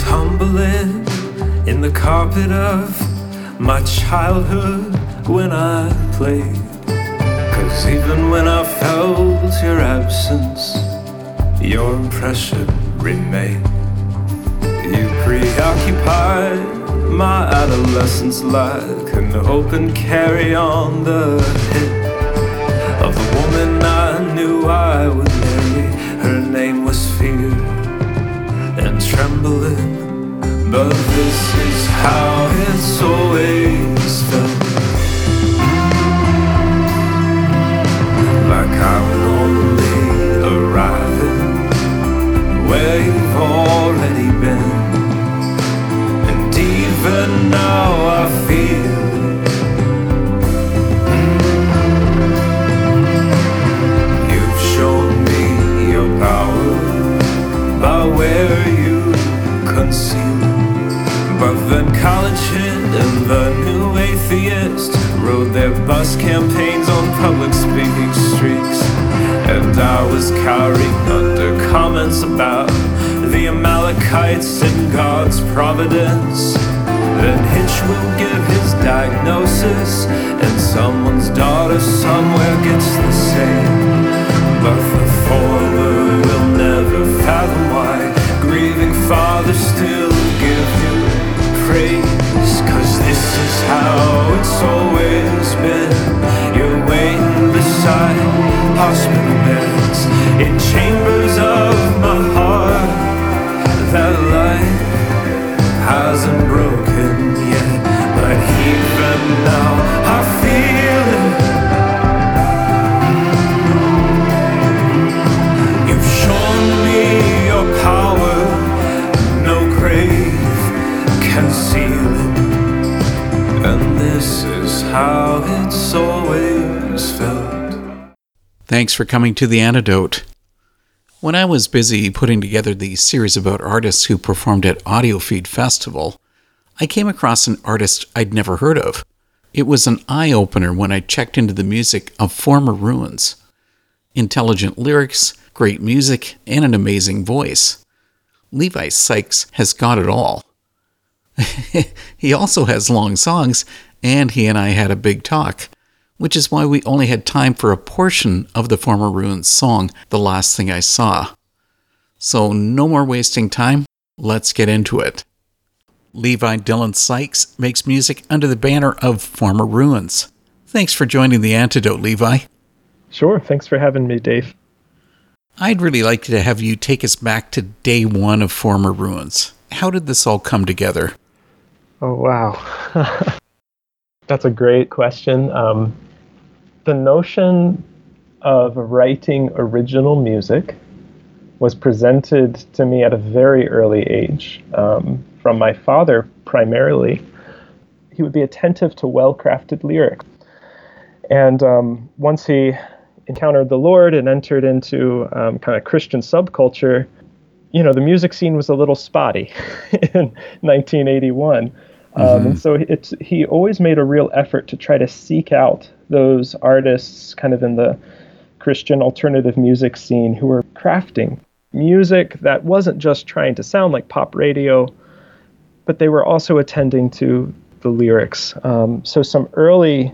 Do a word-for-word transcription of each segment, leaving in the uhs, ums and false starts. Tumbling in the carpet of my childhood when I played, 'cause even when I felt your absence, your impression remained. You preoccupied my adolescence like an open carry on the head of the woman I knew I would marry. Her name was Fear. And trembling, but this is how it's always felt. Like I would only arrive in where you've already been. And even now I feel mm, you've shown me your power by where you conceal. But then college hit and the new atheist rode their bus campaigns on public speaking streaks, and I was cowering under comments about the Amalekites and God's providence. Then Hitch will give his diagnosis, and someone's daughter somewhere gets the same. But the former will never fathom why grieving fathers still give you praise, 'cause this is how it's always been. You're waiting beside hospital beds in chambers of my heart that life hasn't broken yet. But even now I feel it. And this is how it's always felt. Thanks for coming to The Antidote. When I was busy putting together the series about artists who performed at Audiofeed Festival, I came across an artist I'd never heard of. It was an eye-opener when I checked into the music of Former Ruins. Intelligent lyrics, great music, and an amazing voice. Levi Sikes has got it all. He also has long songs, and he and I had a big talk, which is why we only had time for a portion of the Former Ruins song, The Last Thing I Saw. So no more wasting time, let's get into it. Levi Dylan Sikes makes music under the banner of Former Ruins. Thanks for joining The Antidote, Levi. Sure, thanks for having me, Dave. I'd really like to have you take us back to day one of Former Ruins. How did this all come together? Oh, wow. That's a great question. Um, the notion of writing original music was presented to me at a very early age, um, from my father primarily. He would be attentive to well-crafted lyrics. And um, once he encountered the Lord and entered into um, kind of Christian subculture, you know, the music scene was a little spotty in nineteen eighty-one. Mm-hmm. Um, and so it's, he always made a real effort to try to seek out those artists kind of in the Christian alternative music scene who were crafting music that wasn't just trying to sound like pop radio, but they were also attending to the lyrics. Um, so some early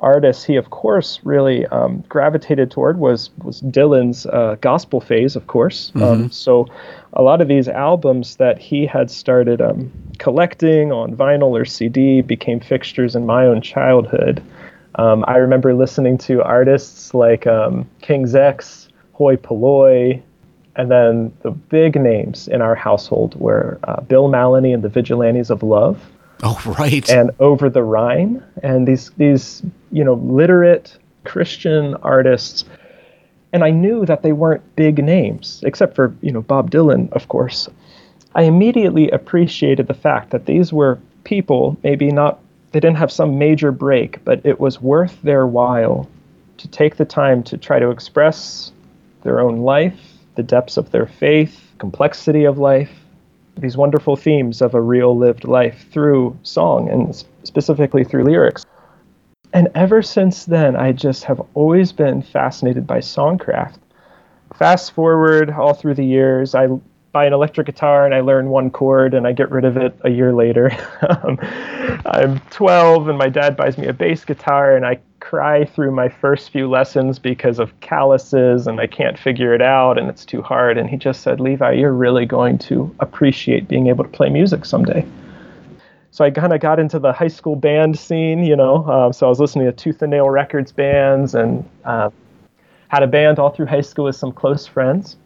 artists he, of course, really um, gravitated toward was was Dylan's uh, gospel phase, of course. Mm-hmm. Um, so a lot of these albums that he had started um, collecting on vinyl or C D became fixtures in my own childhood. Um, I remember listening to artists like um, King's X, Hoi Polloi, and then the big names in our household were uh, Bill Maloney and the Vigilantes of Love. Oh, right. And Over the Rhine. And these, these you know, literate Christian artists And I knew that they weren't big names, except for, you know, Bob Dylan, of course. I immediately appreciated the fact that these were people, maybe not, they didn't have some major break, but it was worth their while to take the time to try to express their own life, the depths of their faith, complexity of life, these wonderful themes of a real lived life through song and specifically through lyrics. And ever since then, I just have always been fascinated by songcraft. Fast forward all through the years, I buy an electric guitar and I learn one chord and I get rid of it a year later. um, I'm twelve and my dad buys me a bass guitar and I cry through my first few lessons because of calluses and I can't figure it out and it's too hard. And he just said, Levi, you're really going to appreciate being able to play music someday. So I kind of got into the high school band scene, you know, uh, so I was listening to Tooth and Nail Records bands and uh, had a band all through high school with some close friends.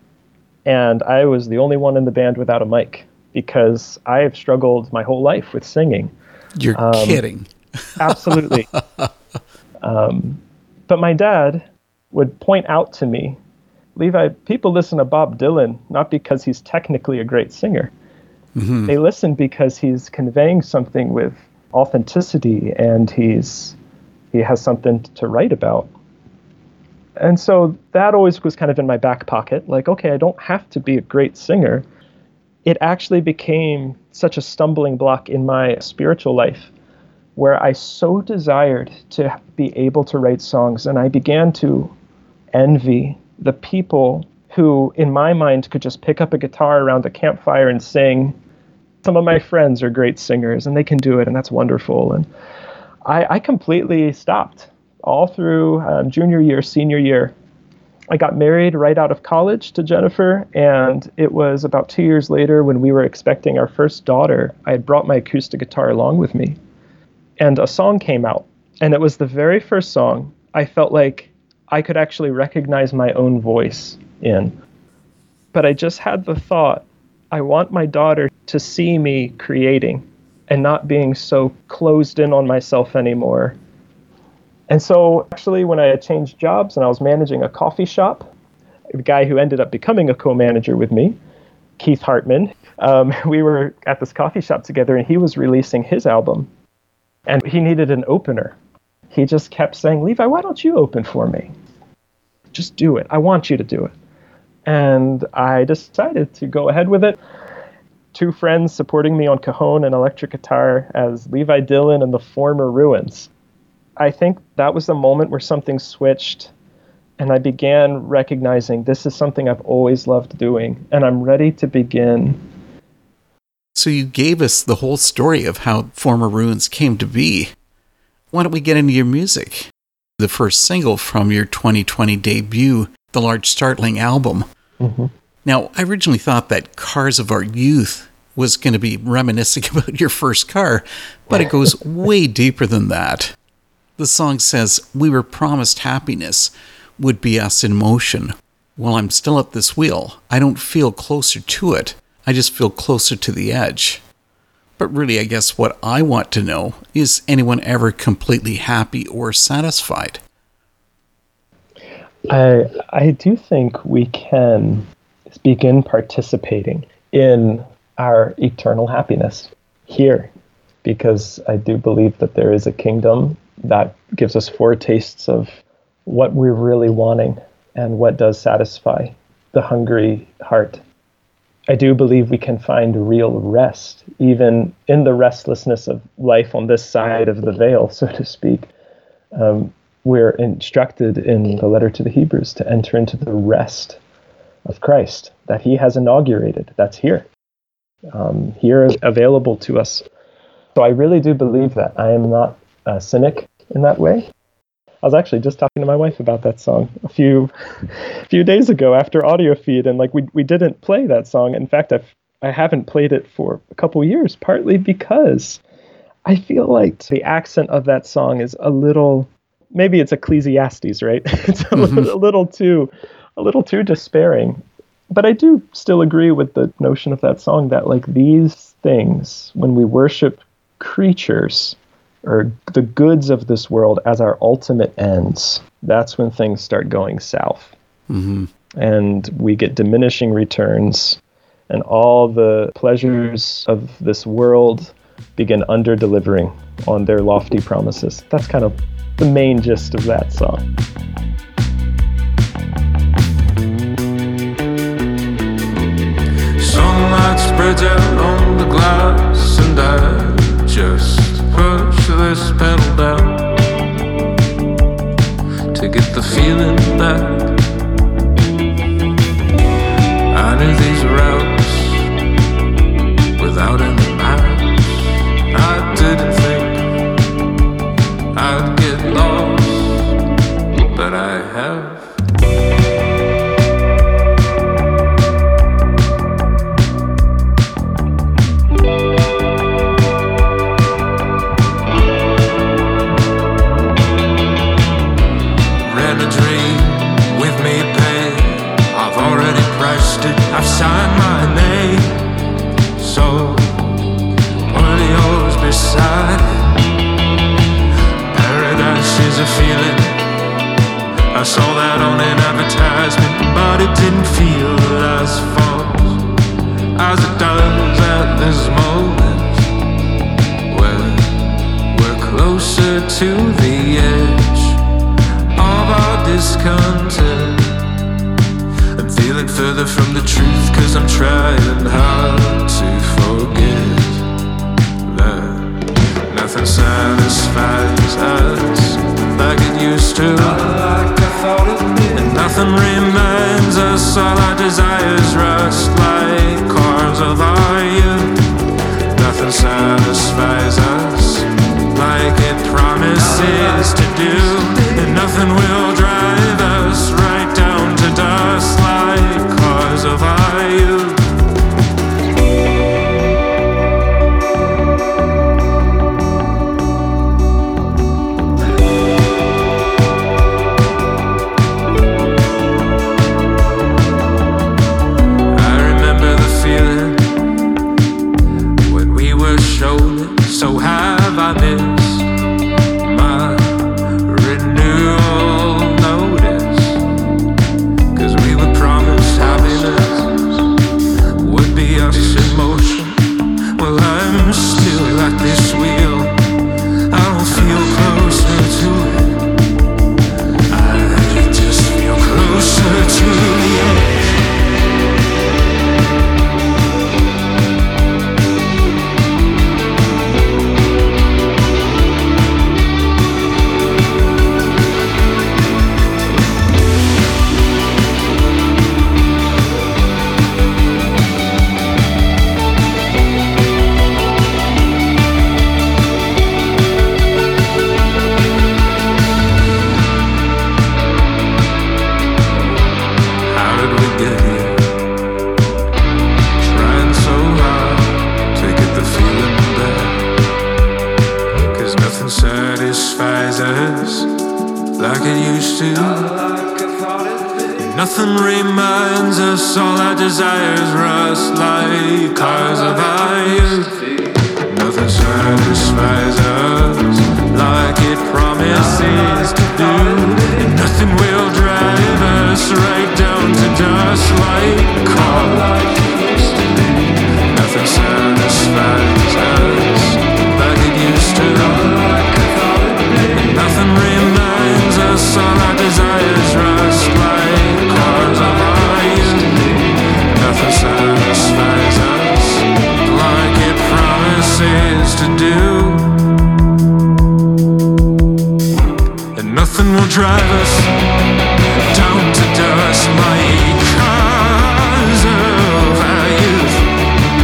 And I was the only one in the band without a mic because I have struggled my whole life with singing. You're um, kidding. Absolutely. Um, but my dad would point out to me, Levi, people listen to Bob Dylan not because he's technically a great singer. Mm-hmm. They listen because he's conveying something with authenticity and he's he has something to write about. And so that always was kind of in my back pocket, like, okay, I don't have to be a great singer. It actually became such a stumbling block in my spiritual life where I so desired to be able to write songs, and I began to envy the people who, in my mind, could just pick up a guitar around a campfire and sing. Some of my friends are great singers, and they can do it, and that's wonderful. And I, I completely stopped all through um, junior year, senior year. I got married right out of college to Jennifer, and it was about two years later when we were expecting our first daughter. I had brought my acoustic guitar along with me. And a song came out, and it was the very first song I felt like I could actually recognize my own voice in. But I just had the thought, I want my daughter to see me creating and not being so closed in on myself anymore. And so actually when I had changed jobs and I was managing a coffee shop, the guy who ended up becoming a co-manager with me, Keith Hartman, um, we were at this coffee shop together and he was releasing his album. And he needed an opener. He just kept saying, Levi, why don't you open for me? Just do it. I want you to do it. And I decided to go ahead with it. Two friends supporting me on cajon and electric guitar as Levi Dylan and the Former Ruins. I think that was the moment where something switched, and I began recognizing this is something I've always loved doing, and I'm ready to begin. So you gave us the whole story of how Former Ruins came to be. Why don't we get into your music? The first single from your twenty twenty debut, The Large Startling album. Mm-hmm. Now, I originally thought that Cars of Our Youth was going to be reminiscing about your first car, but it goes way deeper than that. The song says, we were promised happiness would be us in motion. While I'm still at this wheel, I don't feel closer to it. I just feel closer to the edge. But really, I guess what I want to know is anyone ever completely happy or satisfied? I I do think we can begin participating in our eternal happiness here, because I do believe that there is a kingdom that gives us foretastes of what we're really wanting and what does satisfy the hungry heart. I do believe we can find real rest, even in the restlessness of life on this side of the veil, so to speak. Um, we're instructed in the letter to the Hebrews to enter into the rest of Christ that he has inaugurated. That's here. Um, here available to us. So I really do believe that. I am not a cynic in that way. I was actually just talking to my wife about that song a few few days ago after Audiofeed, and like we we didn't play that song. In fact, I've I haven't played it for a couple years, partly because I feel like the accent of that song is a little, maybe it's Ecclesiastes, right? It's a, mm-hmm. little, a little too a little too despairing. But I do still agree with the notion of that song that like these things, when we worship creatures or the goods of this world as our ultimate ends, that's when things start going south. Mm-hmm. And we get diminishing returns, and all the pleasures of this world begin under-delivering on their lofty promises. That's kind of the main gist of that song. Sunlight spreads out on the glass, and I just push this pedal down to get the feeling back. I knew these routes without any maps. I didn't think I'd get lost, but I have. I've signed my name, so one of yours beside. Paradise is a feeling, I saw that on an advertisement, but it didn't feel as false as it does at this moment. Well, we're closer to the edge of our discontent. Feeling further from the truth, 'cause I'm trying hard to forget that nothing satisfies us like it used to, like I thought it did. And nothing reminds us, all our desires rust like cars of our youth. Nothing satisfies us like it promises to do, and nothing will drive us right down to dust. Cars of our youth. I remember the feeling when we were shown. So have I missed my renewal notice, 'cause we were promised happiness would be us in motion. Well, I'm still at this wheel, I don't feel closer to it, I just feel closer to the edge. Like it used to, like I thought it did. Nothing reminds us, all our desires rust like cars of our youth. Nothing satisfies us like it promises to do, and nothing will drive us right down to dust like cars. Nothing satisfies us like it used to, and nothing reminds us, all our desires rust like cars of our youth. Nothing satisfies us like it promises to do, and nothing will drive us down to dust like cars of our youth.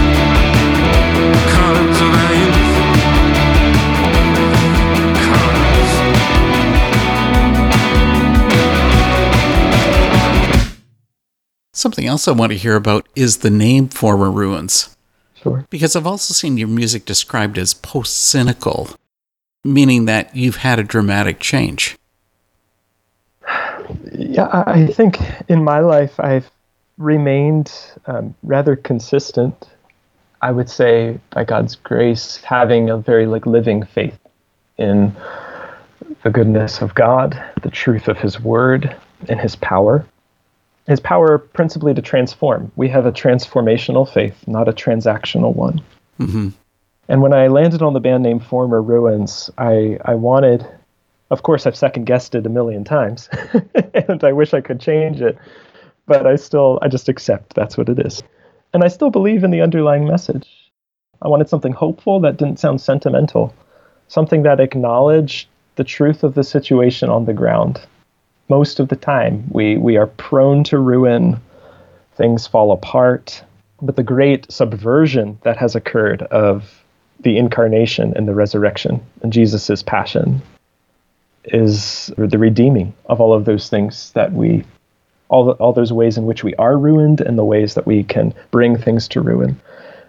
Cars of our youth. Something else I want to hear about is the name Former Ruins. Sure. Because I've also seen your music described as post-cynical, meaning that you've had a dramatic change. Yeah, I think in my life I've remained um, rather consistent. I would say, by God's grace, having a very like living faith in the goodness of God, the truth of His Word, and His power. his power principally to transform. We have a transformational faith, not a transactional one. Mm-hmm. And when I landed on the band name Former Ruins, I, I wanted, of course, I've second-guessed it a million times, and I wish I could change it, but I still, I just accept that's what it is. And I still believe in the underlying message. I wanted something hopeful that didn't sound sentimental, something that acknowledged the truth of the situation on the ground. Most of the time, we, we are prone to ruin, things fall apart, but the great subversion that has occurred of the incarnation and the resurrection and Jesus's passion is the redeeming of all of those things that we, all the, all those ways in which we are ruined and the ways that we can bring things to ruin.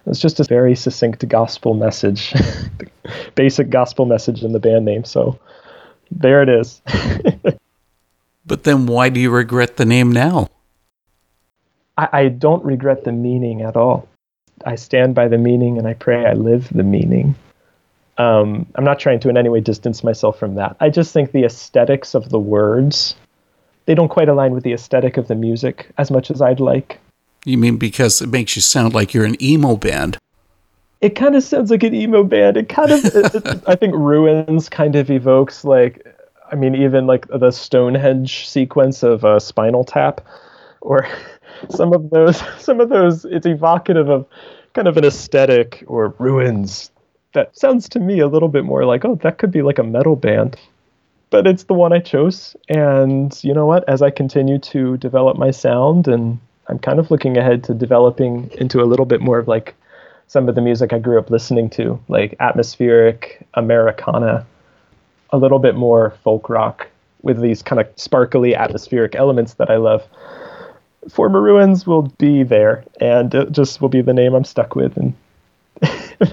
It's just a very succinct gospel message, basic gospel message in the band name. So there it is. But then why do you regret the name now? I, I don't regret the meaning at all. I stand by the meaning and I pray I live the meaning. Um, I'm not trying to in any way distance myself from that. I just think the aesthetics of the words, they don't quite align with the aesthetic of the music as much as I'd like. You mean because it makes you sound like you're an emo band? It kind of sounds like an emo band. It kind of, it, it, I think Ruins kind of evokes like, I mean, even like the Stonehenge sequence of uh, Spinal Tap or some of those, some of those, it's evocative of kind of an aesthetic or Ruins. That sounds to me a little bit more like, oh, that could be like a metal band. But it's the one I chose. And you know what? As I continue to develop my sound and I'm kind of looking ahead to developing into a little bit more of like some of the music I grew up listening to, like atmospheric Americana, a little bit more folk rock with these kind of sparkly atmospheric elements that I love. Former Ruins will be there, and it just will be the name I'm stuck with, and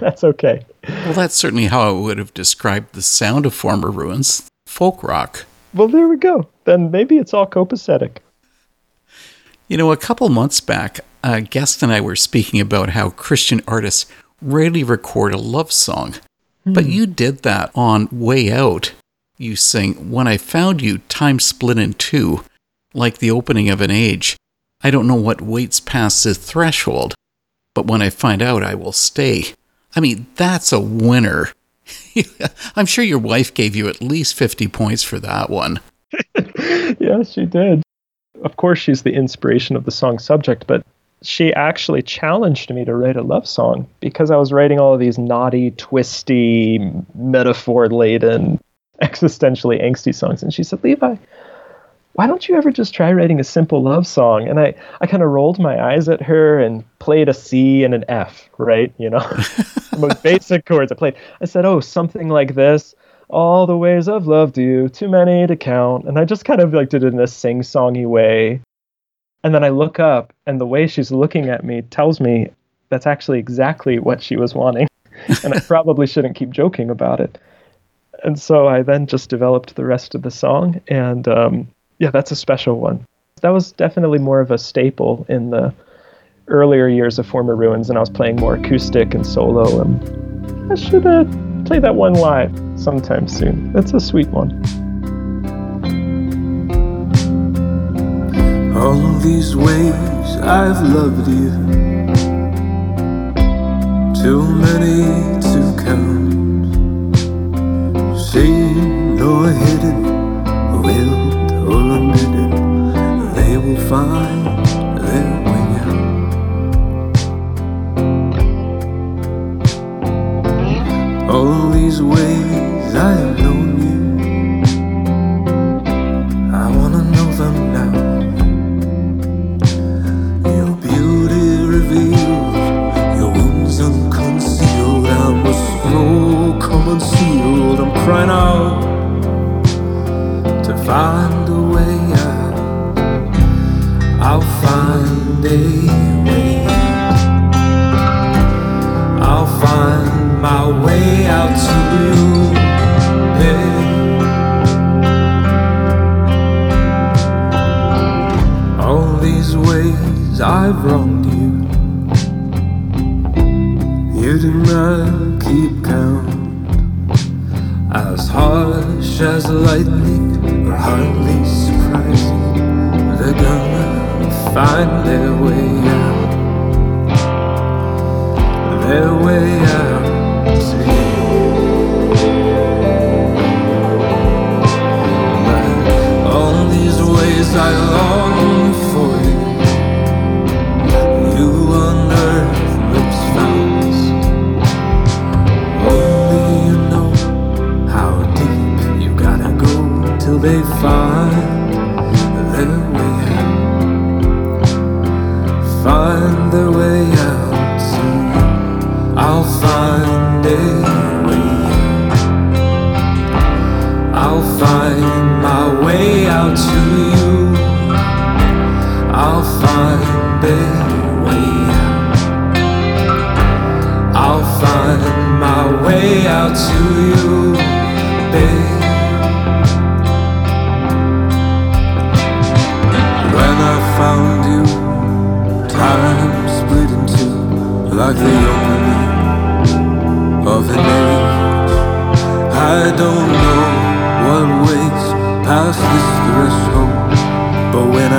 that's okay. Well, that's certainly how I would have described the sound of Former Ruins, folk rock. Well, there we go. Then maybe it's all copacetic. You know, a couple months back, a guest and I were speaking about how Christian artists rarely record a love song. Mm. But you did that on Way Out. You sing, "When I found you, time split in two, like the opening of an age. I don't know what waits past the threshold, but when I find out, I will stay." I mean, that's a winner. I'm sure your wife gave you at least fifty points for that one. Yeah, she did. Of course, she's the inspiration of the song subject, but she actually challenged me to write a love song because I was writing all of these naughty, twisty, metaphor-laden, existentially angsty songs. And she said, "Levi, why don't you ever just try writing a simple love song?" And I, I kind of rolled my eyes at her and played a C and an F, right? You know, the most basic chords I played. I said, "Oh, something like this. All the ways I've loved you, too many to count." And I just kind of like did it in a sing-songy way. And then I look up, and the way she's looking at me tells me that's actually exactly what she was wanting. And I probably shouldn't keep joking about it. And so I then just developed the rest of the song. And um, yeah, that's a special one. That was definitely more of a staple in the earlier years of Former Ruins. And I was playing more acoustic and solo. And I should have... Uh, play that one live sometime soon. That's a sweet one. All these ways I've loved you, too many to count. Seen nor hidden, willed or unbidden, they will find their way out. All these ways I have known you, I wanna know them now. Your beauty revealed, your wounds unconcealed. I must know, come unsealed. I'm crying out to find a way out. I'll find a way out. I'll find my way out to you, babe. All these ways I've wronged you, you did not keep count. As harsh as lightning, or hardly surprising, they're gonna find their way out, their way out to you. But all these ways I long for you, you unearth those fountains. Only you know how deep you gotta go till they find. Find their way out soon. I'll find a way out. I'll find my way out to you. I'll find a way out. I'll find my way out to you, babe. When I found you, time split in two, like the opening of an age. I don't know what waits past this threshold, but when I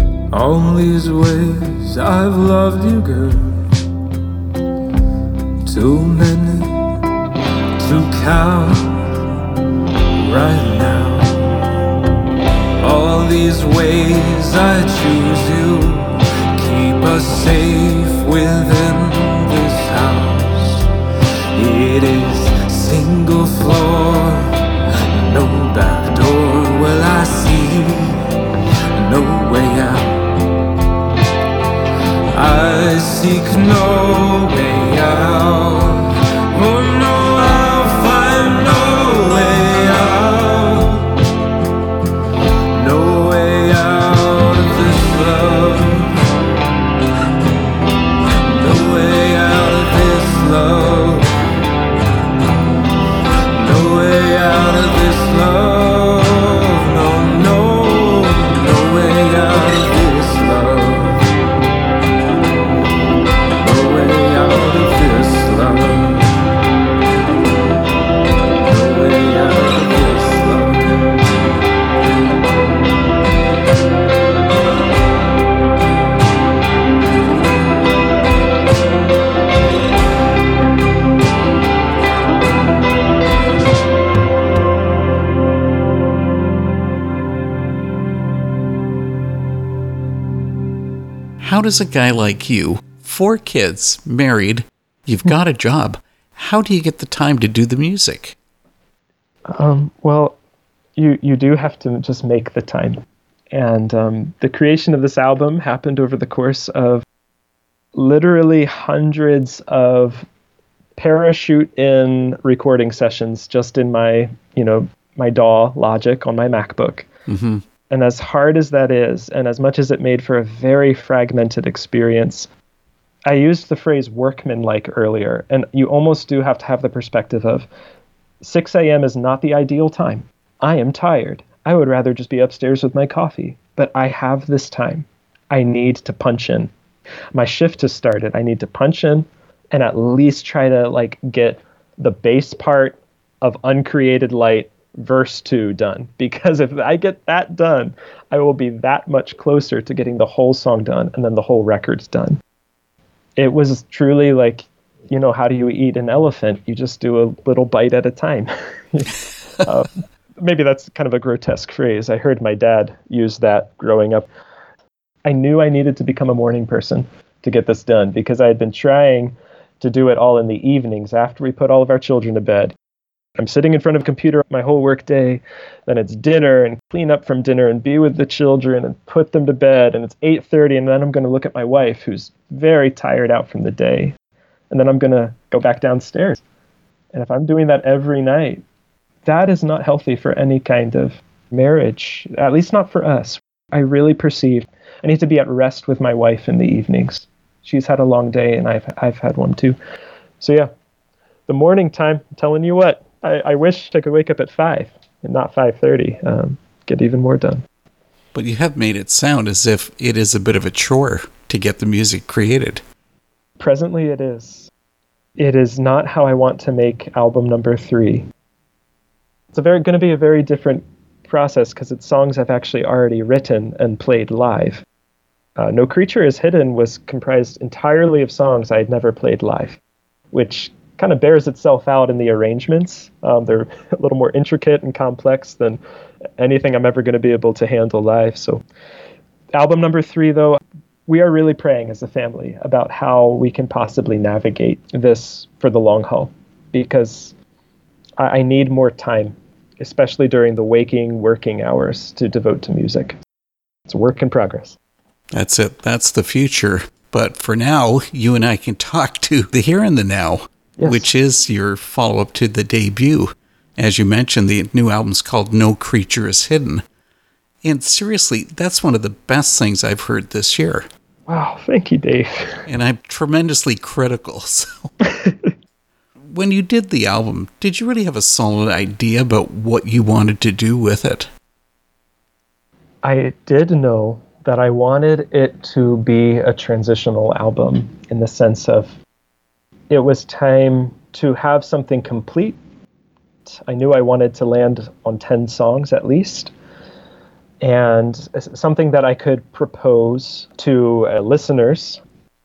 find out, I will stay. All these ways I've loved you, girl, too many to count right now. All these ways I choose you, keep us safe within this house. It is single floor, no back door. Will I see no way out? I seek no way out. Oh no, how does a guy like you, four kids, married, you've got a job, how do you get the time to do the music? Um, well, you you do have to just make the time. And um, the creation of this album happened over the course of literally hundreds of parachute-in recording sessions just in my, you know, my D A W Logic on my MacBook. Mm-hmm. And as hard as that is, and as much as it made for a very fragmented experience, I used the phrase workmanlike earlier, and you almost do have to have the perspective of six a.m. is not the ideal time. I am tired. I would rather just be upstairs with my coffee, but I have this time. I need to punch in. My shift has started. I need to punch in and at least try to like get the bass part of Uncreated Light verse two done, because if I get that done, I will be that much closer to getting the whole song done and then the whole record's done. It was truly like, you know, how do you eat an elephant? You just do a little bite at a time. uh, maybe that's kind of a grotesque phrase. I heard my dad use that growing up. I knew I needed to become a morning person to get this done, because I had been trying to do it all in the evenings after we put all of our children to bed. I'm sitting in front of a computer my whole work day, then it's dinner and clean up from dinner and be with the children and put them to bed, and it's eight thirty, and then I'm going to look at my wife who's very tired out from the day, and then I'm going to go back downstairs. And if I'm doing that every night, that is not healthy for any kind of marriage, at least not for us. I really perceive I need to be at rest with my wife in the evenings. She's had a long day, and I've I've had one too. So yeah, the morning time, I'm telling you what, I, I wish I could wake up at five and not five thirty, um, get even more done. But you have made it sound as if it is a bit of a chore to get the music created. Presently it is. It is not how I want to make album number three. it's a very going to be a very different process because it's songs I've actually already written and played live. Uh, No Creature Is Hidden was comprised entirely of songs I had never played live, which kind of bears itself out in the arrangements. Um, they're a little more intricate and complex than anything I'm ever going to be able to handle live. So album number three, though, we are really praying as a family about how we can possibly navigate this for the long haul, because I, I need more time, especially during the waking, working hours, to devote to music. It's a work in progress. That's it. That's the future. But for now, you and I can talk to the here and the now. Yes. Which is your follow-up to the debut. As you mentioned, the new album's called No Creature Is Hidden. And seriously, that's one of the best things I've heard this year. Wow, thank you, Dave. And I'm tremendously critical. So. When you did the album, did you really have a solid idea about what you wanted to do with it? I did know that I wanted it to be a transitional album in the sense of it was time to have something complete. I knew I wanted to land on ten songs at least, and something that I could propose to uh, listeners,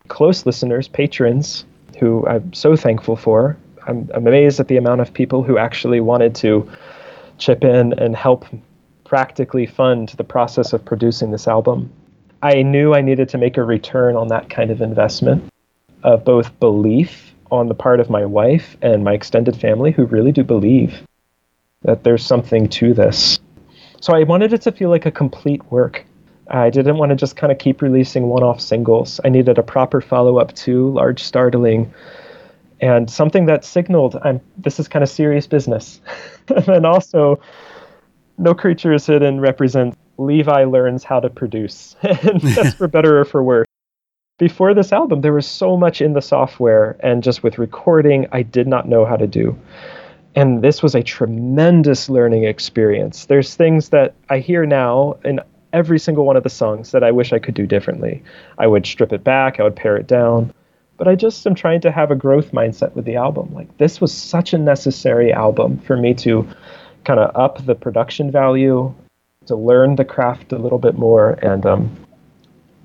close listeners, patrons, who I'm so thankful for. I'm, I'm amazed at the amount of people who actually wanted to chip in and help practically fund the process of producing this album. I knew I needed to make a return on that kind of investment of both belief on the part of my wife and my extended family, who really do believe that there's something to this. So I wanted it to feel like a complete work. I didn't want to just kind of keep releasing one-off singles. I needed a proper follow-up to Large Startling and something that signaled I'm, this is kind of serious business. And then also, No Creature Is Hidden represents Levi learns how to produce. And that's for better or for worse. Before this album, there was so much in the software, and just with recording, I did not know how to do. And this was a tremendous learning experience. There's things that I hear now in every single one of the songs that I wish I could do differently. I would strip it back, I would pare it down. But I just am trying to have a growth mindset with the album. Like, this was such a necessary album for me to kind of up the production value, to learn the craft a little bit more, and um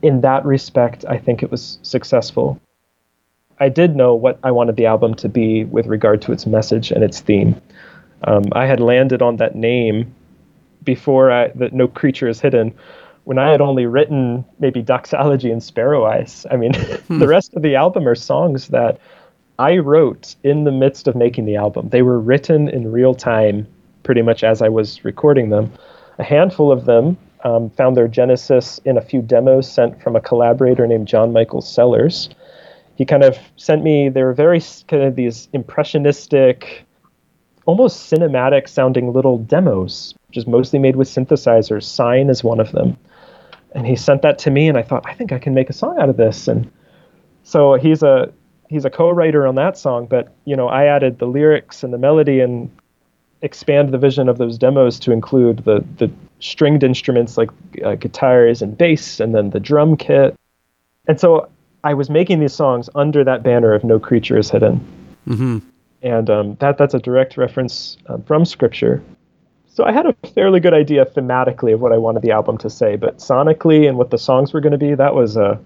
in that respect, I think it was successful. I did know what I wanted the album to be with regard to its message and its theme. Um, I had landed on that name before I, that No Creature Is Hidden, when I had only written maybe Doxology and Sparrow Eyes. I mean, the rest of the album are songs that I wrote in the midst of making the album. They were written in real time, pretty much as I was recording them. A handful of them Um, found their genesis in a few demos sent from a collaborator named John Michael Sellers. He kind of sent me, they were very kind of these impressionistic, almost cinematic sounding little demos, which is mostly made with synthesizers. Sign is one of them. And he sent that to me, and I thought, I think I can make a song out of this. And so he's a he's a co-writer on that song, but you know, I added the lyrics and the melody and expand the vision of those demos to include the the stringed instruments like uh, guitars and bass, and then the drum kit. And so I was making these songs under that banner of No Creature Is Hidden. Mm-hmm. And um, that that's a direct reference uh, from scripture. So I had a fairly good idea thematically of what I wanted the album to say, but sonically and what the songs were going to be, that was uh,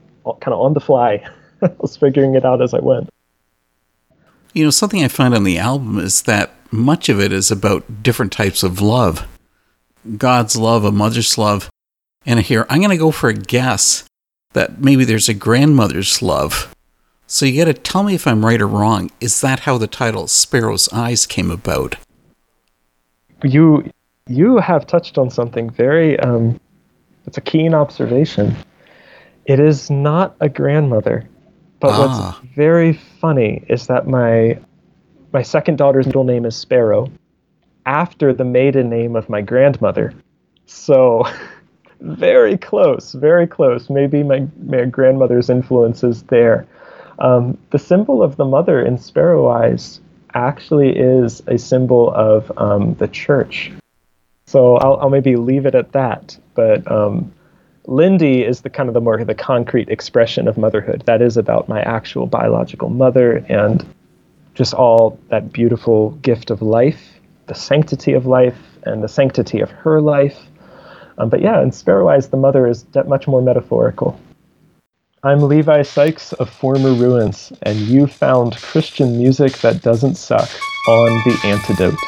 kind of on the fly. I was figuring it out as I went. You know, something I find on the album is that much of it is about different types of love. God's love, a mother's love, and here, I'm going to go for a guess that maybe there's a grandmother's love. So you got to tell me if I'm right or wrong. Is that how the title Sparrow's Eyes came about? You you have touched on something very, um, it's a keen observation. It is not a grandmother. But ah. What's very funny is that my my second daughter's middle name is Sparrow, after the maiden name of my grandmother. So very close, very close. Maybe my, my grandmother's influence is there. Um, the symbol of the mother in Sparrow Eyes actually is a symbol of um, the church. So I'll, I'll maybe leave it at that. But um, Lindy is the kind of the more the concrete expression of motherhood. That is about my actual biological mother and just all that beautiful gift of life the sanctity of life and the sanctity of her life. Um, but yeah, in Sparrow Eyes, the mother is much more metaphorical. I'm Levi Sikes of Former Ruins, and you found Christian music that doesn't suck on The Antidote.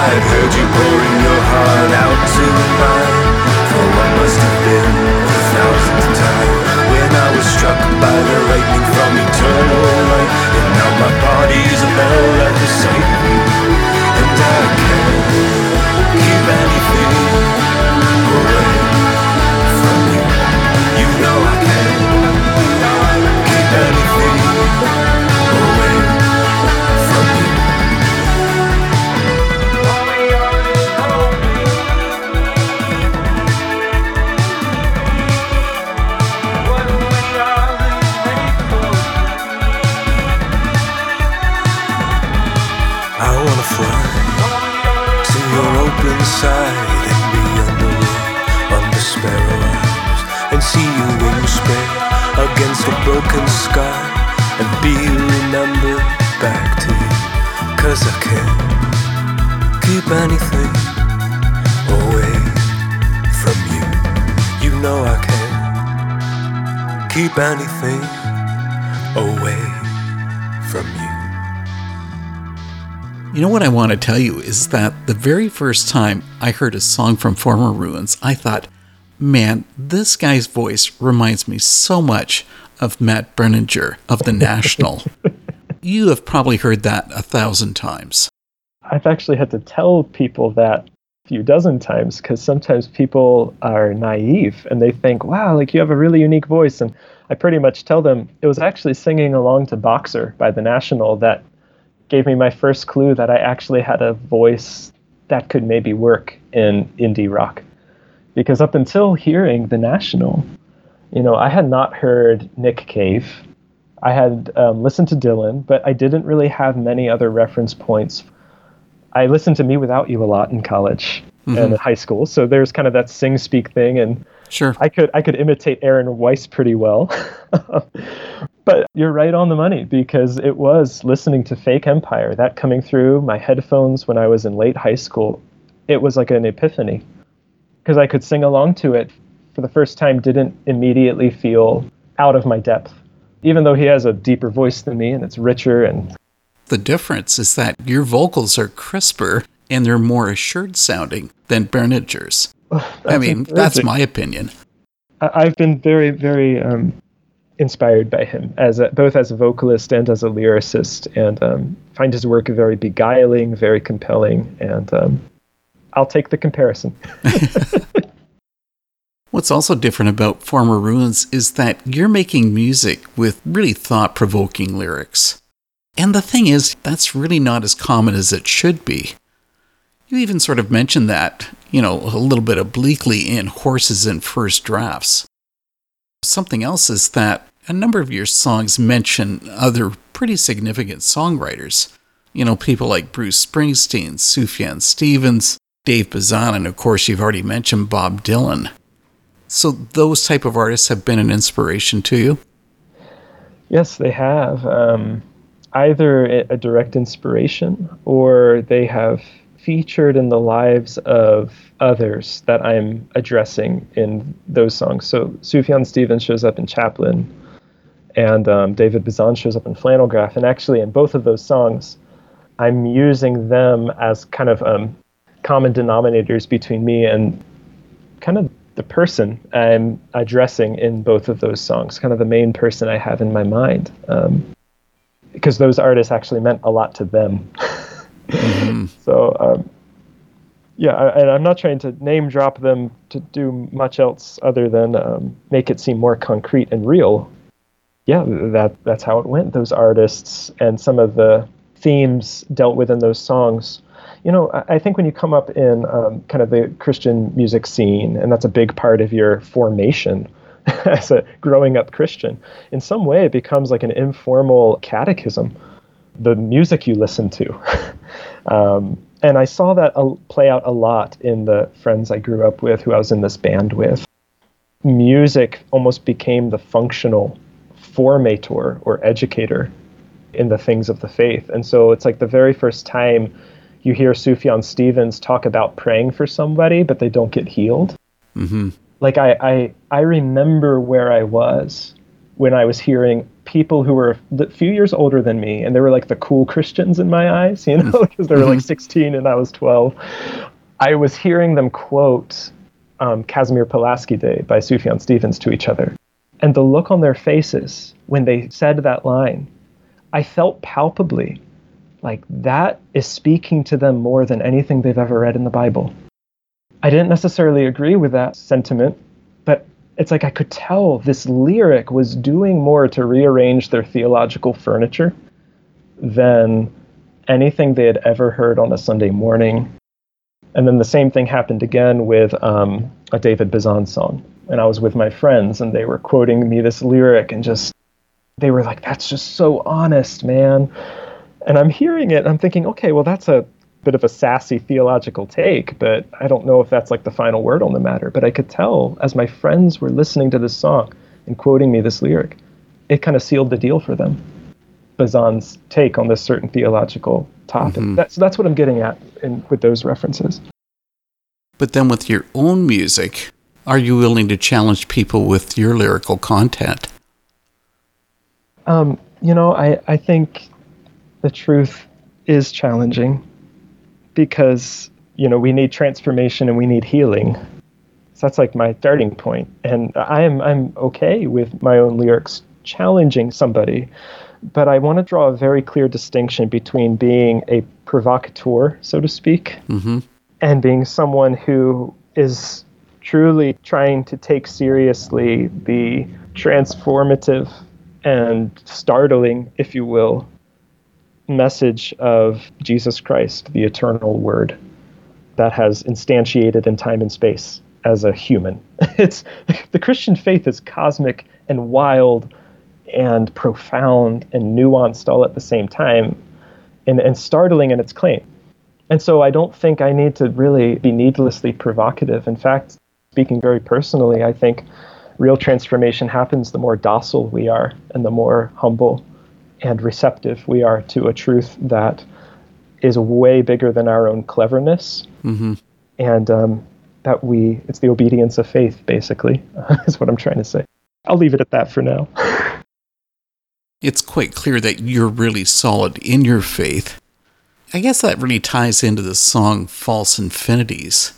I've heard you pouring your heart out to and see your wings spread against a broken sky and be remembered back to you. Cause I can't keep anything away from you. You know I can't keep anything away from you. You know what I want to tell you is that the very first time I heard a song from Former Ruins, I thought, man, this guy's voice reminds me so much of Matt Berninger of The National. You have probably heard that a thousand times. I've actually had to tell people that a few dozen times because sometimes people are naive and they think, wow, like you have a really unique voice. And I pretty much tell them it was actually singing along to Boxer by The National that gave me my first clue that I actually had a voice that could maybe work in indie rock. Because up until hearing The National, you know, I had not heard Nick Cave. I had um, listened to Dylan, but I didn't really have many other reference points. I listened to Me Without You a lot in college mm-hmm. and in high school. So there's kind of that sing-speak thing. And sure, I could I could imitate Aaron Weiss pretty well. But you're right on the money because it was listening to Fake Empire, that coming through my headphones when I was in late high school. It was like an epiphany because I could sing along to it for the first time, didn't immediately feel out of my depth, even though he has a deeper voice than me and it's richer. And the difference is that your vocals are crisper and they're more assured sounding than Berninger's. Oh, I mean, encouraging. That's my opinion. I- I've been very, very... Um, inspired by him, as a, both as a vocalist and as a lyricist, and um, find his work very beguiling, very compelling, and um, I'll take the comparison. What's also different about Former Ruins is that you're making music with really thought-provoking lyrics. And the thing is, that's really not as common as it should be. You even sort of mentioned that, you know, a little bit obliquely in Horses and First Drafts. Something else is that a number of your songs mention other pretty significant songwriters. You know, people like Bruce Springsteen, Sufjan Stevens, Dave Bazan, and of course you've already mentioned Bob Dylan. So those type of artists have been an inspiration to you? Yes, they have. Um, either a direct inspiration or they have featured in the lives of others that I'm addressing in those songs. So Sufjan Stevens shows up in Chaplin, and um, David Bazan shows up in Flannelgraph. And actually, in both of those songs, I'm using them as kind of um, common denominators between me and kind of the person I'm addressing in both of those songs, kind of the main person I have in my mind. Um, because those artists actually meant a lot to them. Mm-hmm. So, um, yeah, I, and I'm not trying to name drop them to do much else other than um, make it seem more concrete and real. Yeah, that that's how it went. Those artists and some of the themes dealt with in those songs. You know, I, I think when you come up in um, kind of the Christian music scene, and that's a big part of your formation as a growing up Christian, in some way it becomes like an informal catechism. The music you listen to. um, and I saw that uh, play out a lot in the friends I grew up with, who I was in this band with. Music almost became the functional formator or educator in the things of the faith. And so it's like the very first time you hear Sufjan Stevens talk about praying for somebody, but they don't get healed. Mm-hmm. Like I, I, I remember where I was when I was hearing people who were a few years older than me, and they were like the cool Christians in my eyes, you know, because they were like sixteen and I was twelve. I was hearing them quote um, Casimir Pulaski Day by Sufjan Stevens to each other. And the look on their faces when they said that line, I felt palpably like that is speaking to them more than anything they've ever read in the Bible. I didn't necessarily agree with that sentiment, but it's like I could tell this lyric was doing more to rearrange their theological furniture than anything they had ever heard on a Sunday morning. And then the same thing happened again with um, a David Bazan song. And I was with my friends, and they were quoting me this lyric, and just, they were like, that's just so honest, man. And I'm hearing it, and I'm thinking, okay, well, that's a bit of a sassy theological take, but I don't know if that's like the final word on the matter. But I could tell as my friends were listening to this song and quoting me this lyric, it kind of sealed the deal for them. Bazan's take on this certain theological topic. Mm-hmm. That's that's what I'm getting at in, with those references. But then with your own music, are you willing to challenge people with your lyrical content? Um, you know, I, I think the truth is challenging because, you know, we need transformation and we need healing. So that's like my starting point. And I am I'm okay with my own lyrics challenging somebody. But I want to draw a very clear distinction between being a provocateur, so to speak, mm-hmm. and being someone who is truly trying to take seriously the transformative and startling, if you will, message of Jesus Christ, the eternal word that has instantiated in time and space as a human. It's the Christian faith is cosmic and wild and profound and nuanced all at the same time, and, and startling in its claim. And so I don't think I need to really be needlessly provocative. In fact, speaking very personally, I think real transformation happens the more docile we are and the more humble and receptive we are to a truth that is way bigger than our own cleverness. Mm-hmm. And um, that we, it's the obedience of faith, basically, is what I'm trying to say. I'll leave it at that for now. It's quite clear that you're really solid in your faith. I guess that really ties into the song False Infinities,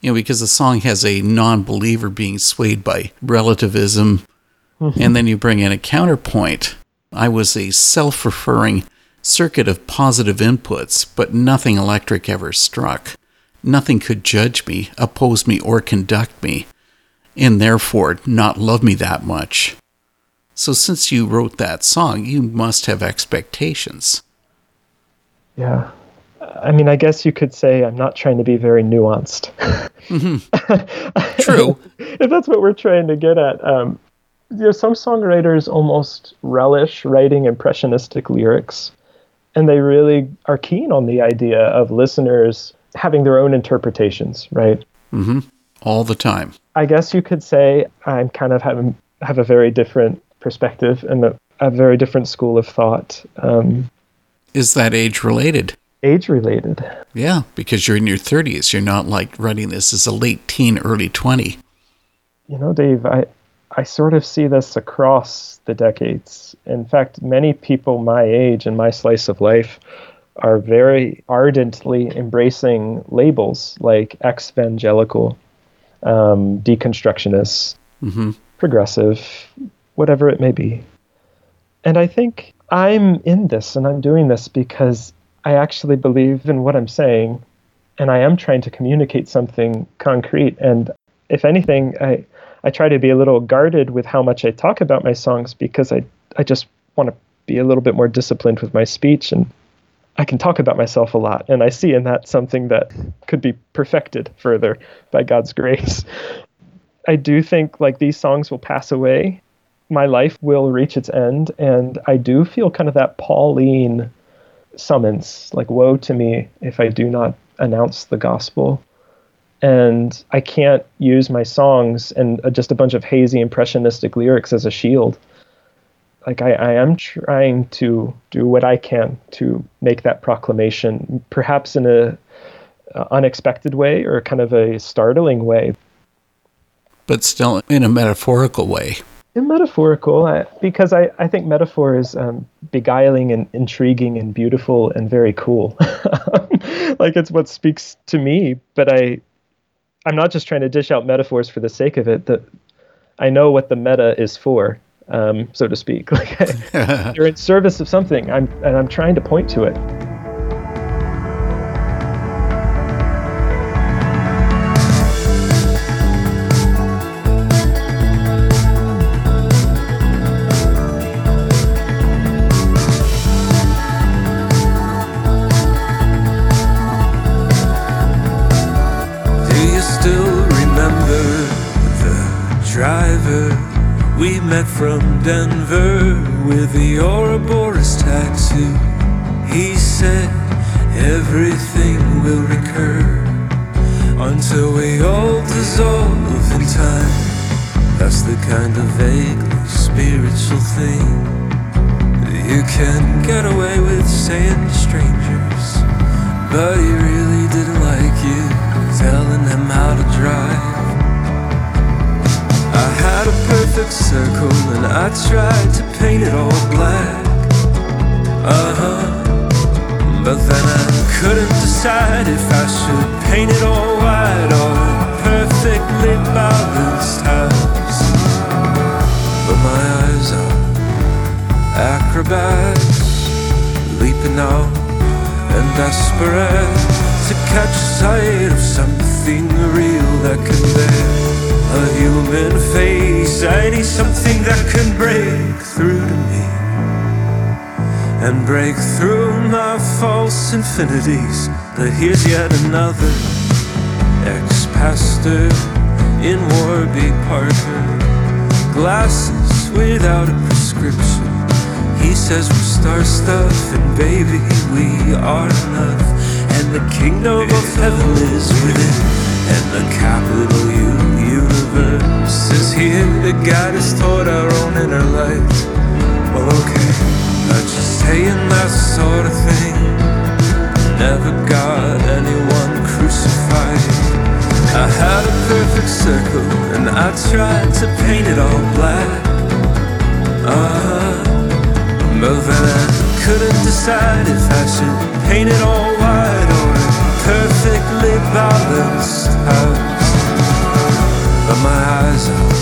you know, because the song has a non-believer being swayed by relativism, mm-hmm. and then you bring in a counterpoint. I was a self-referring circuit of positive inputs, but nothing electric ever struck. Nothing could judge me, oppose me, or conduct me, and therefore not love me that much. So since you wrote that song, you must have expectations. Yeah. I mean, I guess you could say I'm not trying to be very nuanced. Mm-hmm. True. If that's what we're trying to get at. Um, you know, some songwriters almost relish writing impressionistic lyrics, and they really are keen on the idea of listeners having their own interpretations, right? Mm-hmm. All the time. I guess you could say I'm kind of having, have a very different perspective and a, a very different school of thought. Um, Is that age related? Age related. Yeah, because you're in your thirties. You're not like writing this as a late teen, early twenty. You know, Dave, I, I sort of see this across the decades. In fact, many people my age and my slice of life are very ardently embracing labels like ex-evangelical, um, deconstructionist, mm-hmm. progressive, whatever it may be. And I think I'm in this and I'm doing this because I actually believe in what I'm saying, and I am trying to communicate something concrete. And if anything, I, I try to be a little guarded with how much I talk about my songs because I, I just want to be a little bit more disciplined with my speech, and I can talk about myself a lot. And I see in that something that could be perfected further by God's grace. I do think like these songs will pass away. My life will reach its end, and I do feel kind of that Pauline summons, like, woe to me if I do not announce the gospel. And I can't use my songs and just a bunch of hazy impressionistic lyrics as a shield. Like, I, I am trying to do what I can to make that proclamation, perhaps in a, a unexpected way or kind of a startling way. But still in a metaphorical way. In metaphorical, I, because I, I think metaphor is um, beguiling and intriguing and beautiful and very cool. Like, it's what speaks to me, but I, I'm not just trying to dish out metaphors for the sake of it. The, I know what the meta is for, um, so to speak. Like, I, you're in service of something, I'm, and I'm trying to point to it. From Denver with the Ouroboros tattoo, he said Everything will recur until we all dissolve in time. That's the kind of vaguely spiritual thing that you can get away with saying to strangers. But he really didn't like you telling him how to drive. I had a perfect circle and I tried to paint it all black. Uh-huh. But then I couldn't decide if I should paint it all white or a perfectly balanced house. But my eyes are acrobats, leaping out and desperate to catch sight of something real that can bear a human face. I need something that can break through to me and break through my false infinities. But here's yet another ex-pastor in Warby Parker, glasses without a prescription. He says we're star stuff and baby we are enough, and the kingdom of heaven is within, and the capital U universe is here. The God has taught our own inner light. Well, okay, I just saying that sort of thing. Never got anyone crucified. I had a perfect circle and I tried to paint it all black. Uh-huh. But then I couldn't decide if I should paint it all white or a perfectly balanced house. But my eyes are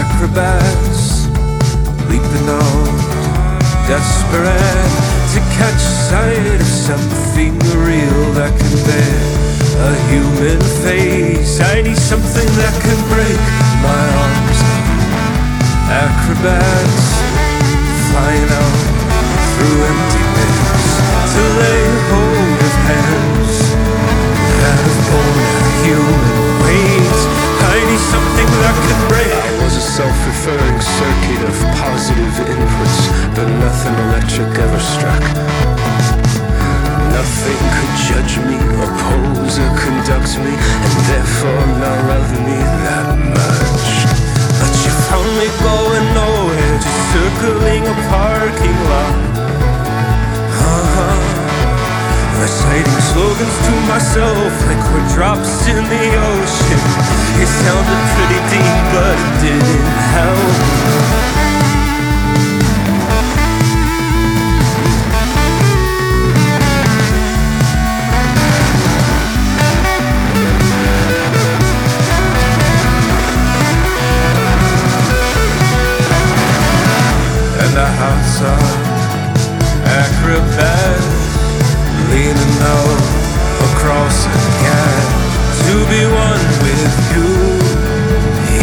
acrobats, leaping out, desperate to catch sight of something real that can bear a human face. I need something that can break my arms. Acrobats flying out through empty pits to lay hold of hands that have borne a human weight. I need something that can break. I was a self-referring circuit of positive inputs, but nothing electric ever struck. Nothing could judge me, oppose or conduct me, and therefore not love me that much. But you found me going nowhere, just circling a parking lot. Uh-huh. Reciting slogans to myself like we're drops in the ocean. It sounded pretty deep, but it didn't help. The house are acrobats, leaning out across a gap to be one with you.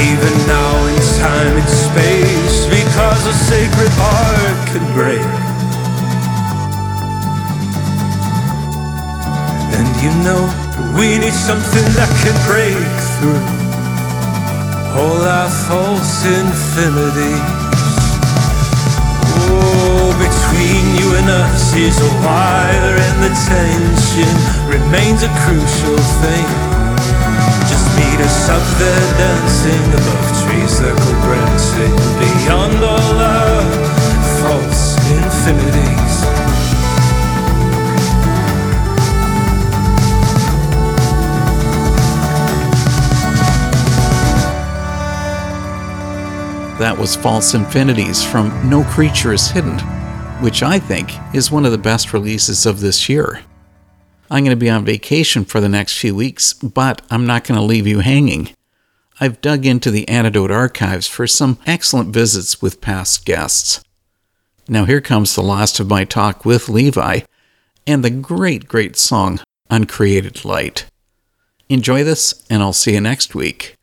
Even now in time and space, because a sacred art can break. And you know we need something that can break through all our false infinity. Between you and us is a wire, and the tension remains a crucial thing. Just meet us up there dancing above trees circle branching beyond all our false infinities. That was False Infinities from No Creature Is Hidden, which I think is one of the best releases of this year. I'm going to be on vacation for the next few weeks, but I'm not going to leave you hanging. I've dug into the Antidote archives for some excellent visits with past guests. Now here comes the last of my talk with Levi and the great, great song, Uncreated Light. Enjoy this, and I'll see you next week.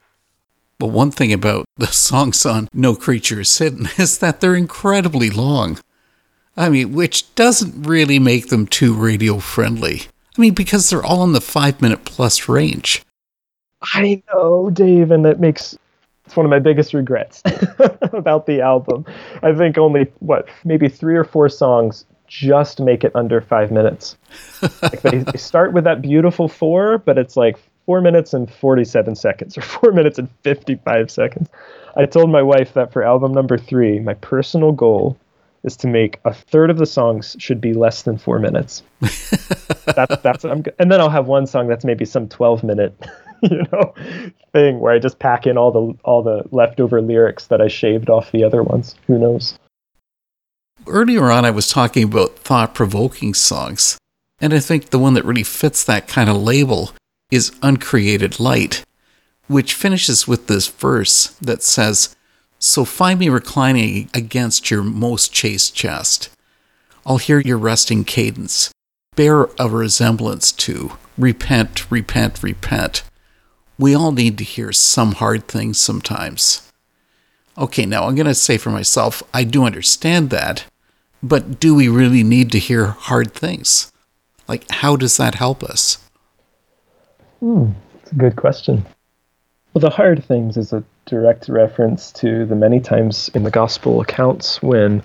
But one thing about the songs on No Creature Is Hidden is that they're incredibly long. I mean, which doesn't really make them too radio-friendly. I mean, because they're all in the five-minute-plus range. I know, Dave, and that makes... It's one of my biggest regrets about the album. I think only, what, maybe three or four songs just make it under five minutes. Like they, they start with that beautiful four, but it's like four minutes and forty-seven seconds or four minutes and fifty-five seconds. I told my wife that for album number three, my personal goal is to make a third of the songs should be less than four minutes. that's that's what I'm, and then I'll have one song that's maybe some twelve minute, you know, thing where I just pack in all the all the leftover lyrics that I shaved off the other ones. Who knows? Earlier on, I was talking about thought-provoking songs, and I think the one that really fits that kind of label is Uncreated Light, which finishes with this verse that says, "So find me reclining against your most chaste chest. I'll hear your resting cadence. Bear a resemblance to repent, repent, repent. We all need to hear some hard things sometimes." Okay, now I'm going to say for myself, I do understand that, but do we really need to hear hard things? Like, how does that help us? Hmm, that's a good question. Well, the hard things is a direct reference to the many times in the gospel accounts when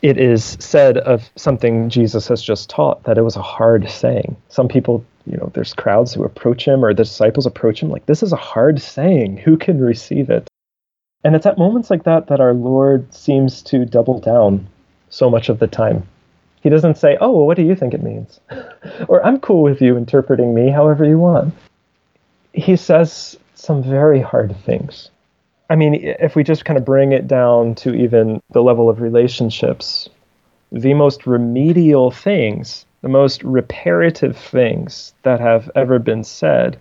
it is said of something Jesus has just taught that it was a hard saying. Some people, you know, there's crowds who approach him or the disciples approach him like, this is a hard saying. Who can receive it? And it's at moments like that that our Lord seems to double down so much of the time. He doesn't say, oh, well, what do you think it means? Or I'm cool with you interpreting me however you want. He says some very hard things. I mean, if we just kind of bring it down to even the level of relationships, the most remedial things, the most reparative things that have ever been said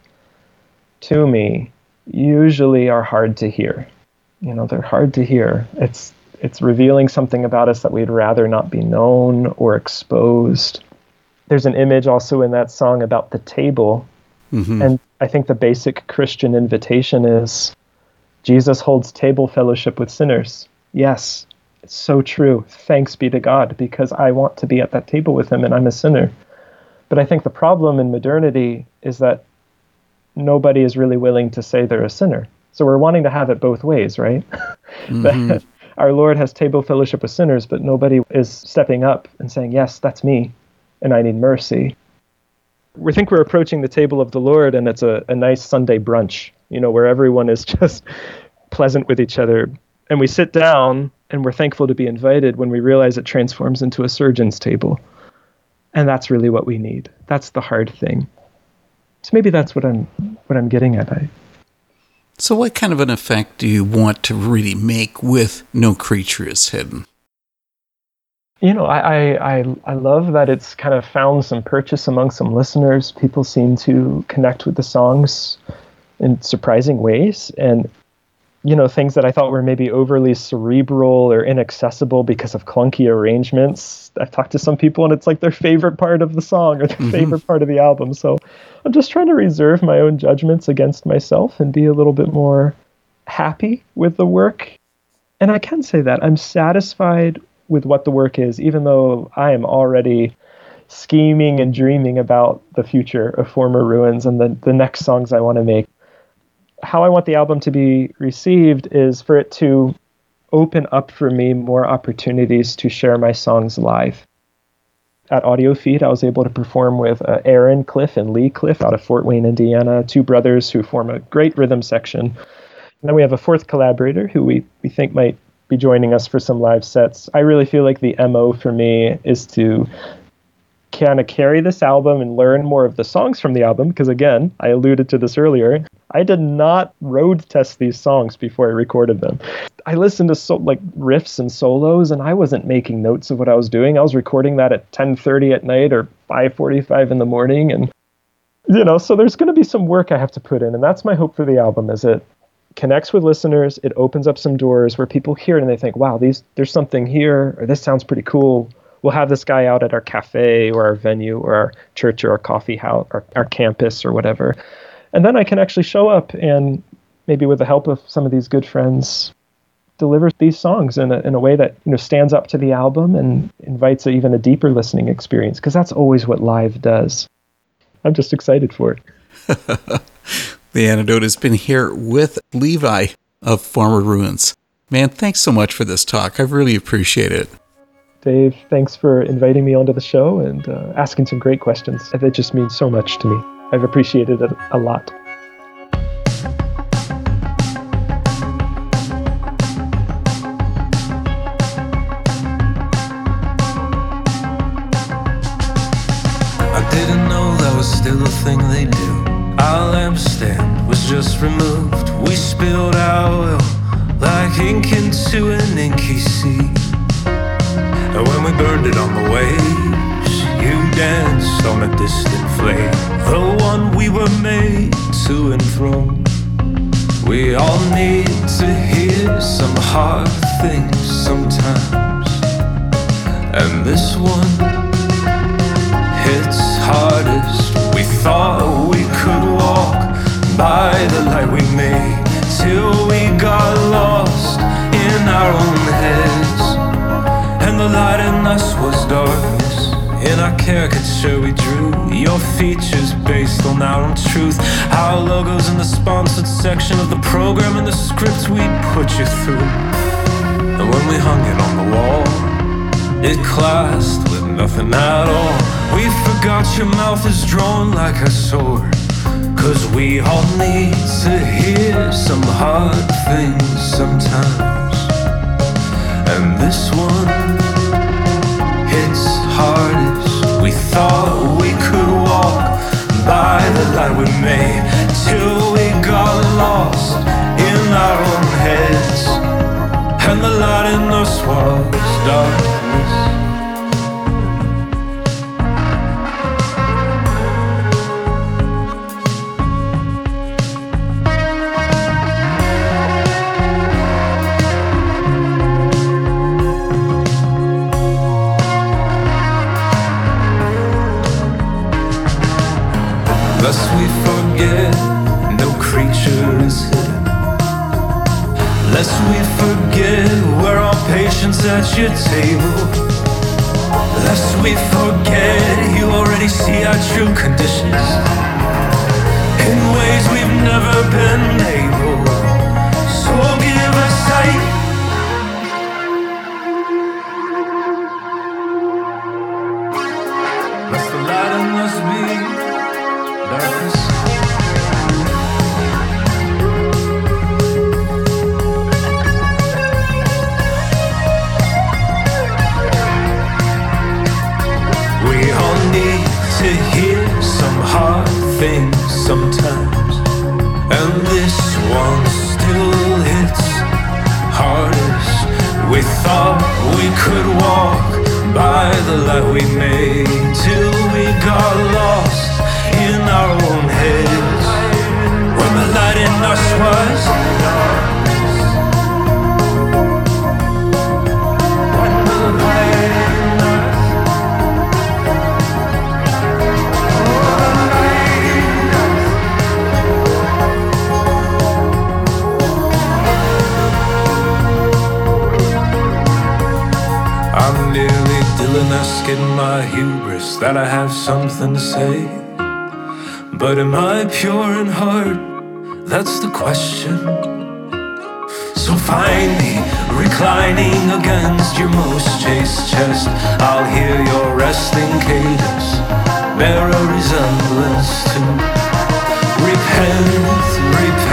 to me usually are hard to hear. You know, they're hard to hear. It's it's revealing something about us that we'd rather not be known or exposed. There's an image also in that song about the table. Mm-hmm. And I think the basic Christian invitation is Jesus holds table fellowship with sinners. Yes, it's so true. Thanks be to God, because I want to be at that table with him and I'm a sinner. But I think the problem in modernity is that nobody is really willing to say they're a sinner. So we're wanting to have it both ways, right? Mm-hmm. Our Lord has table fellowship with sinners, but nobody is stepping up and saying, yes, that's me, and I need mercy. We think we're approaching the table of the Lord, and it's a, a nice Sunday brunch, you know, where everyone is just pleasant with each other. And we sit down, and we're thankful to be invited when we realize it transforms into a surgeon's table. And that's really what we need. That's the hard thing. So maybe that's what I'm what I'm getting at. I, So what kind of an effect do you want to really make with No Creature Is Hidden? You know, I, I I love that it's kind of found some purchase among some listeners. People seem to connect with the songs in surprising ways. And, you know, things that I thought were maybe overly cerebral or inaccessible because of clunky arrangements. I've talked to some people and it's like their favorite part of the song or their mm-hmm. favorite part of the album. So I'm just trying to reserve my own judgments against myself and be a little bit more happy with the work. And I can say that I'm satisfied with what the work is, even though I am already scheming and dreaming about the future of Former Ruins and the, the next songs I want to make. How I want the album to be received is for it to open up for me more opportunities to share my songs live. At Audiofeed, I was able to perform with uh, Aaron Cliff and Lee Cliff out of Fort Wayne, Indiana, two brothers who form a great rhythm section. And then we have a fourth collaborator who we, we think might be joining us for some live sets. I really feel like the M O for me is to kind of carry this album and learn more of the songs from the album, because again, I alluded to this earlier, I did not road test these songs before I recorded them. I listened to so, like riffs and solos, and I wasn't making notes of what I was doing. I was recording that at ten thirty at night or five forty-five in the morning, and you know, so there's going to be some work I have to put in, and that's my hope for the album, is it connects with listeners, it opens up some doors where people hear it and they think, wow, these there's something here, or this sounds pretty cool. We'll have this guy out at our cafe or our venue or our church or our coffee house or our campus or whatever. And then I can actually show up and maybe with the help of some of these good friends, deliver these songs in a, in a way that, you know, stands up to the album and invites a, even a deeper listening experience, because that's always what live does. I'm just excited for it. The Antidote has been here with Levi of Former Ruins. Man, thanks so much for this talk. I really appreciate it. Dave, thanks for inviting me onto the show and uh, asking some great questions. That just means so much to me. I've appreciated it a lot. Still a thing they do. Our lampstand was just removed. We spilled our oil like ink into an inky sea. And when we burned it on the waves, you danced on a distant flame. The one we were made to and from. We all need to hear some hard things sometimes. And this one hits hardest. We thought we could walk by the light we made till we got lost in our own heads. And the light in us was darkness. In our caricature we drew your features based on our own truth. Our logos in the sponsored section of the program and the script we put you through. And when we hung it on the wall, it clashed with nothing at all. We forgot your mouth is drawn like a sword. Cause we all need to hear some hard things sometimes. And this one hits hardest. We thought we could walk by the light we made till we got lost in our own heads. And the light in us was darkness. Lest we forget, no creature is hidden. Lest we forget, we're all patients at your table. Lest we forget, you already see our true conditions in ways we've never been able. So give us sight. Sometimes, and this one still hits hardest. We thought we could walk by the light we made till we got lost in our own heads. When the light in us was darkness. When the light in us. Nearly Dylan-esque in my hubris that I have something to say. But am I pure in heart? That's the question. So find me reclining against your most chaste chest. I'll hear your resting cadence, bear a resemblance to repent, repent.